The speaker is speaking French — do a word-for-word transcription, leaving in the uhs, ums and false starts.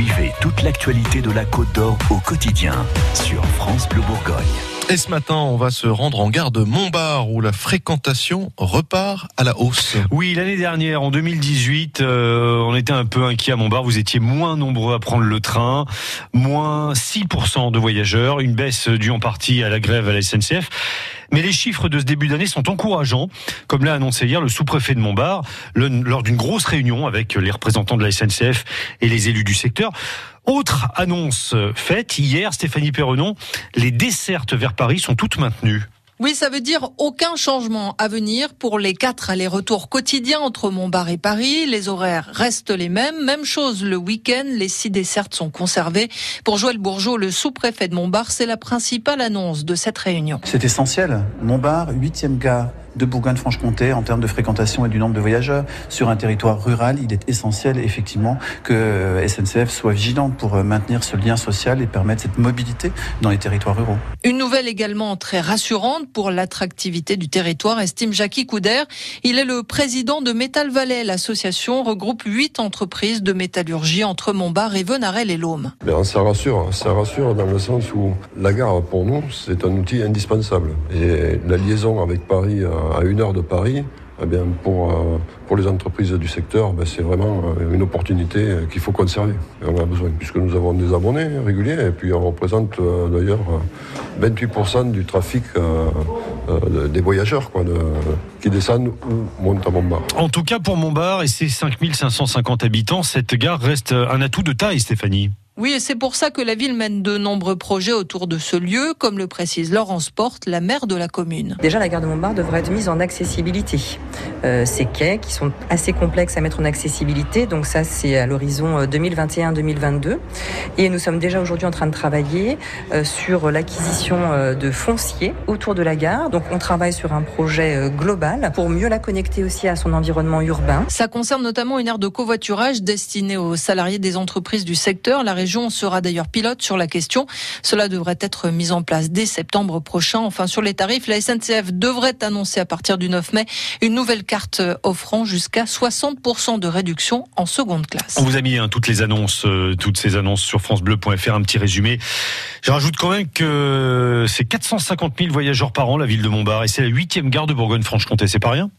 Suivez toute l'actualité de la Côte d'Or au quotidien sur France Bleu Bourgogne. Et ce matin, on va se rendre en gare de Montbard où la fréquentation repart à la hausse. Oui, l'année dernière, en deux mille dix-huit, euh, on était un peu inquiets à Montbard. Vous étiez moins nombreux à prendre le train, moins six pour cent de voyageurs, une baisse due en partie à la grève à la S N C F. Mais les chiffres de ce début d'année sont encourageants, comme l'a annoncé hier le sous-préfet de Montbard le, lors d'une grosse réunion avec les représentants de la S N C F et les élus du secteur. Autre annonce faite hier, Stéphanie Perrenon, les dessertes vers Paris sont toutes maintenues. Oui, ça veut dire aucun changement à venir pour les quatre allers-retours quotidiens entre Montbard et Paris. Les horaires restent les mêmes. Même chose le week-end. Les six dessertes sont conservées. Pour Joël Bourgeau, le sous-préfet de Montbard, c'est la principale annonce de cette réunion. C'est essentiel. Montbard, huitième gare de Bourgogne-Franche-Comté en termes de fréquentation et du nombre de voyageurs. Sur un territoire rural, il est essentiel effectivement que S N C F soit vigilante pour maintenir ce lien social et permettre cette mobilité dans les territoires ruraux. Une nouvelle également très rassurante pour l'attractivité du territoire, estime Jacques Coudert. Il est le président de Métalvalais. L'association regroupe huit entreprises de métallurgie entre Montbard et Venarel et Lomme. Ben, ça rassure, ça rassure dans le sens où la gare pour nous c'est un outil indispensable et la liaison avec Paris à une heure de Paris, eh bien pour, euh, pour les entreprises du secteur, ben c'est vraiment une opportunité qu'il faut conserver. Et on en a besoin, puisque nous avons des abonnés réguliers, et puis on représente euh, d'ailleurs vingt-huit pour cent du trafic euh, euh, des voyageurs quoi, de, qui descendent ou montent à Montbard. En tout cas pour Montbard et ses cinq mille cinq cent cinquante habitants, cette gare reste un atout de taille, Stéphanie. Oui, et c'est pour ça que la ville mène de nombreux projets autour de ce lieu, comme le précise Laurence Porte, la maire de la commune. Déjà, la gare de Montbard devrait être mise en accessibilité. Euh, ces quais qui sont assez complexes à mettre en accessibilité, donc ça c'est à l'horizon deux mille vingt et un deux mille vingt-deux. Et nous sommes déjà aujourd'hui en train de travailler euh, sur l'acquisition euh, de fonciers autour de la gare. Donc on travaille sur un projet euh, global pour mieux la connecter aussi à son environnement urbain. Ça concerne notamment une aire de covoiturage destinée aux salariés des entreprises du secteur. La région sera d'ailleurs pilote sur la question. Cela devrait être mis en place dès septembre prochain. Enfin, sur les tarifs, la S N C F devrait annoncer à partir du neuf mai une nouvelle carte offrant jusqu'à soixante pour cent de réduction en seconde classe. On vous a mis hein, toutes les annonces, euh, toutes ces annonces sur francebleu point fr, un petit résumé. Je rajoute quand même que c'est quatre cent cinquante mille voyageurs par an, la ville de Montbard, et c'est la huitième gare de Bourgogne-Franche-Comté, c'est pas rien.